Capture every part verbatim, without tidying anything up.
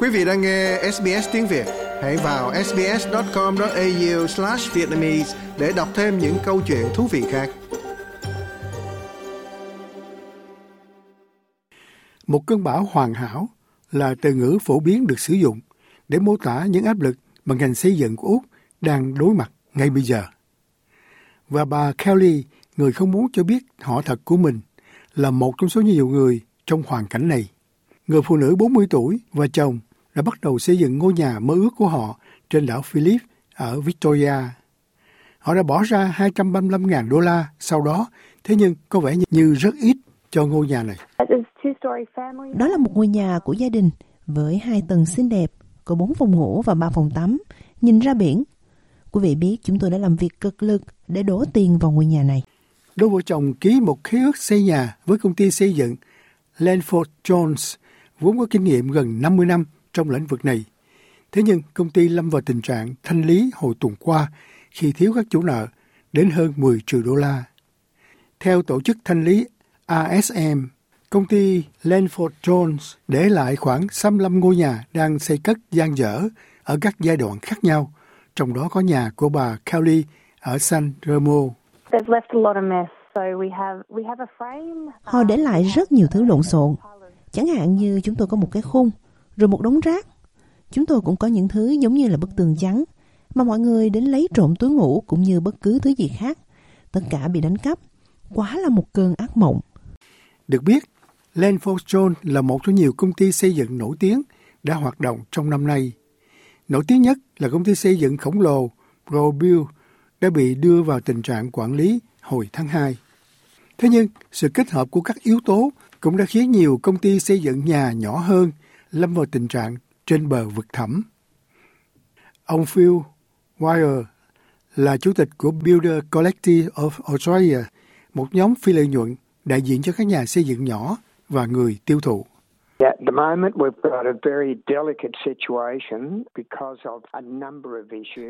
Quý vị đang nghe ét bê ét Tiếng Việt, hãy vào ét bê ét chấm com chấm a u slash vietnamese để đọc thêm những câu chuyện thú vị khác. Một cơn bão hoàn hảo là từ ngữ phổ biến được sử dụng để mô tả những áp lực mà ngành xây dựng của Úc đang đối mặt ngay bây giờ. Và bà Kelly, người không muốn cho biết họ thật của mình, là một trong số nhiều người trong hoàn cảnh này. Người phụ nữ bốn mươi tuổi và chồng đã bắt đầu xây dựng ngôi nhà mơ ước của họ trên đảo Philip ở Victoria. Họ đã bỏ ra hai trăm ba mươi lăm nghìn đô la sau đó, thế nhưng có vẻ như rất ít cho ngôi nhà này. Đó là một ngôi nhà của gia đình với hai tầng xinh đẹp, có bốn phòng ngủ và ba phòng tắm, nhìn ra biển. Quý vị biết chúng tôi đã làm việc cực lực để đổ tiền vào ngôi nhà này. Đôi vợ chồng ký một khế ước xây nhà với công ty xây dựng Lanford Jones, vốn có kinh nghiệm gần năm mươi năm trong lĩnh vực này. Thế nhưng công ty lâm vào tình trạng thanh lý hồi tuần qua khi thiếu các chủ nợ đến hơn mười triệu đô la. Theo tổ chức thanh lý a ét em, công ty Lanford Jones để lại khoảng sáu mươi lăm ngôi nhà đang xây cất dang dở ở các giai đoạn khác nhau, trong đó có nhà của bà Kelly ở San Remo. Họ để lại rất nhiều thứ lộn xộn. Chẳng hạn như chúng tôi có một cái khung, rồi một đống rác. Chúng tôi cũng có những thứ giống như là bức tường trắng, mà mọi người đến lấy trộm túi ngủ cũng như bất cứ thứ gì khác. Tất cả bị đánh cắp. Quá là một cơn ác mộng. Được biết, Lanford Jones là một trong nhiều công ty xây dựng nổi tiếng đã hoạt động trong năm nay. Nổi tiếng nhất là công ty xây dựng khổng lồ ProBuild đã bị đưa vào tình trạng quản lý hồi tháng hai. Thế nhưng, sự kết hợp của các yếu tố cũng đã khiến nhiều công ty xây dựng nhà nhỏ hơn lâm vào tình trạng trên bờ vực thẳm. Ông Phil Weir là chủ tịch của Builder Collective of Australia, một nhóm phi lợi nhuận đại diện cho các nhà xây dựng nhỏ và người tiêu thụ.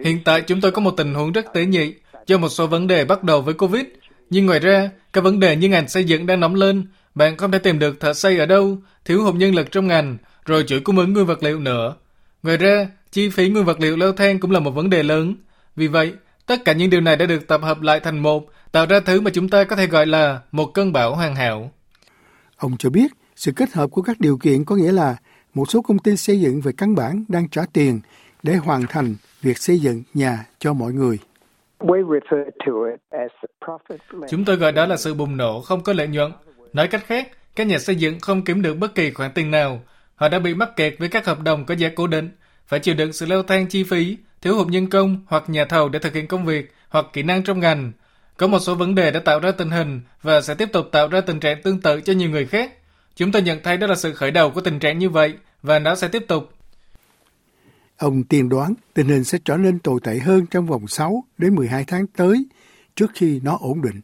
Hiện tại chúng tôi có một tình huống rất tế nhị do một số vấn đề bắt đầu với Covid. Nhưng ngoài ra, các vấn đề như ngành xây dựng đang nóng lên, bạn không thể tìm được thợ xây ở đâu, thiếu hụt nhân lực trong ngành, rồi chuỗi cung ứng nguyên vật liệu nữa. Ngoài ra, chi phí nguyên vật liệu leo thang cũng là một vấn đề lớn. Vì vậy, tất cả những điều này đã được tập hợp lại thành một, tạo ra thứ mà chúng ta có thể gọi là một cơn bão hoàn hảo. Ông cho biết, sự kết hợp của các điều kiện có nghĩa là một số công ty xây dựng về căn bản đang trả tiền để hoàn thành việc xây dựng nhà cho mọi người. Chúng tôi gọi đó là sự bùng nổ không có lợi nhuận. Nói cách khác, các nhà xây dựng không kiếm được bất kỳ khoản tiền nào. Họ đã bị mắc kẹt với các hợp đồng có giá cố định, phải chịu đựng sự leo thang chi phí, thiếu hụt nhân công hoặc nhà thầu để thực hiện công việc hoặc kỹ năng trong ngành. Có một số vấn đề đã tạo ra tình hình và sẽ tiếp tục tạo ra tình trạng tương tự cho nhiều người khác. Chúng tôi nhận thấy đó là sự khởi đầu của tình trạng như vậy và nó sẽ tiếp tục. Ông tiên đoán tình hình sẽ trở nên tồi tệ hơn trong vòng sáu đến mười hai tháng tới trước khi nó ổn định.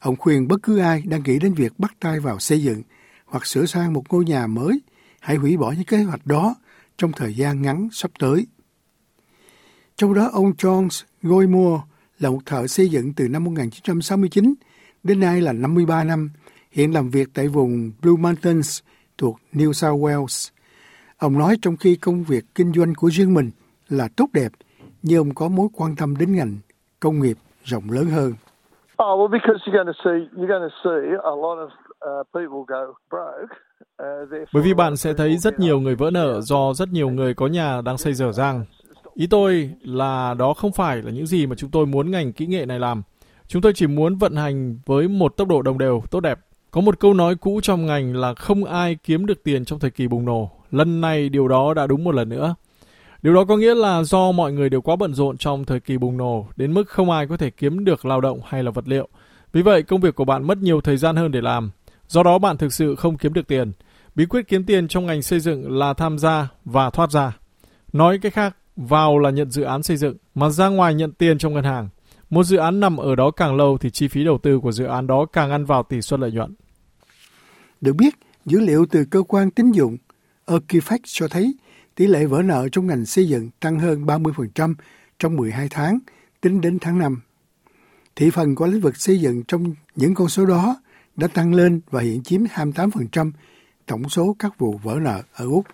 Ông khuyên bất cứ ai đang nghĩ đến việc bắt tay vào xây dựng hoặc sửa sang một ngôi nhà mới, hãy hủy bỏ những kế hoạch đó trong thời gian ngắn sắp tới. Trong đó, ông Jones Goymore là một thợ xây dựng từ năm một nghìn chín trăm sáu mươi chín, đến nay là năm mươi ba năm, hiện làm việc tại vùng Blue Mountains thuộc New South Wales. Ông nói trong khi công việc kinh doanh của riêng mình là tốt đẹp, nhưng ông có mối quan tâm đến ngành công nghiệp rộng lớn hơn. Bởi vì bạn sẽ thấy rất nhiều người vỡ nợ do rất nhiều người có nhà đang xây dở dang. Ý tôi là đó không phải là những gì mà chúng tôi muốn ngành kỹ nghệ này làm. Chúng tôi chỉ muốn vận hành với một tốc độ đồng đều tốt đẹp. Có một câu nói cũ trong ngành là không ai kiếm được tiền trong thời kỳ bùng nổ. Lần này điều đó đã đúng một lần nữa. Điều đó có nghĩa là do mọi người đều quá bận rộn trong thời kỳ bùng nổ, đến mức không ai có thể kiếm được lao động hay là vật liệu. Vì vậy, công việc của bạn mất nhiều thời gian hơn để làm. Do đó, bạn thực sự không kiếm được tiền. Bí quyết kiếm tiền trong ngành xây dựng là tham gia và thoát ra. Nói cách khác, vào là nhận dự án xây dựng, mà ra ngoài nhận tiền trong ngân hàng. Một dự án nằm ở đó càng lâu thì chi phí đầu tư của dự án đó càng ăn vào tỷ suất lợi nhuận. Được biết, dữ liệu từ cơ quan tín dụng Equifax cho thấy tỷ lệ vỡ nợ trong ngành xây dựng tăng hơn ba mươi phần trăm trong mười hai tháng, tính đến tháng năm. Thị phần của lĩnh vực xây dựng trong những con số đó đã tăng lên và hiện chiếm hai mươi tám phần trăm tổng số các vụ vỡ nợ ở Úc.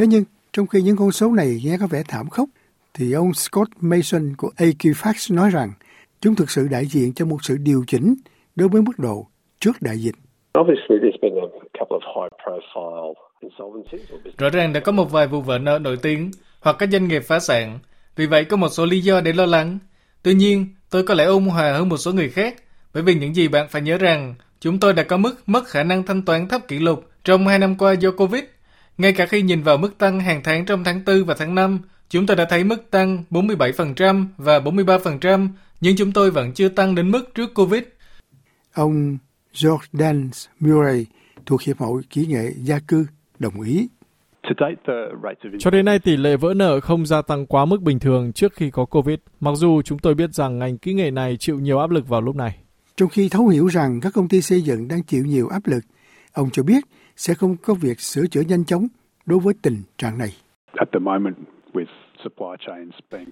Thế nhưng, trong khi những con số này nghe có vẻ thảm khốc, thì ông Scott Mason của Equifax nói rằng chúng thực sự đại diện cho một sự điều chỉnh đối với mức độ trước đại dịch. Rõ ràng đã có một vài vụ vỡ nợ nổi tiếng hoặc các doanh nghiệp phá sản, vì vậy có một số lý do để lo lắng. Tuy nhiên, tôi có lẽ ôn hòa hơn một số người khác, bởi vì những gì bạn phải nhớ rằng chúng tôi đã có mức mất khả năng thanh toán thấp kỷ lục trong hai năm qua do Covid. Ngay cả khi nhìn vào mức tăng hàng tháng trong tháng tư và tháng năm, chúng tôi đã thấy mức tăng bốn mươi bảy phần trăm và bốn mươi ba phần trăm, nhưng chúng tôi vẫn chưa tăng đến mức trước Covid. Ông Jordan Murray thuộc Hiệp hội Kỹ nghệ Gia cư đồng ý. Cho đến nay, tỷ lệ vỡ nợ không gia tăng quá mức bình thường trước khi có Covid, mặc dù chúng tôi biết rằng ngành kỹ nghệ này chịu nhiều áp lực vào lúc này. Trong khi thấu hiểu rằng các công ty xây dựng đang chịu nhiều áp lực, ông cho biết sẽ không có việc sửa chữa nhanh chóng đối với tình trạng này.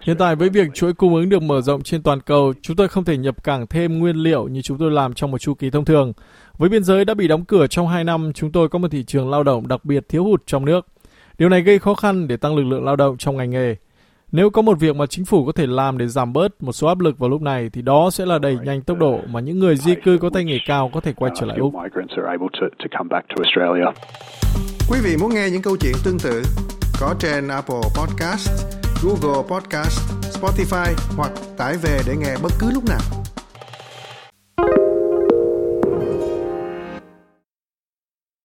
Hiện tại với việc chuỗi cung ứng được mở rộng trên toàn cầu, chúng tôi không thể nhập cảng thêm nguyên liệu như chúng tôi làm trong một chu kỳ thông thường. Với biên giới đã bị đóng cửa trong hai năm, chúng tôi có một thị trường lao động đặc biệt thiếu hụt trong nước. Điều này gây khó khăn để tăng lực lượng lao động trong ngành nghề. Nếu có một việc mà chính phủ có thể làm để giảm bớt một số áp lực vào lúc này thì đó sẽ là đẩy nhanh tốc độ mà những người di cư có tay nghề cao có thể quay trở lại Úc. Quý vị muốn nghe những câu chuyện tương tự có trên Apple Podcast, Google Podcast, Spotify hoặc tải về để nghe bất cứ lúc nào.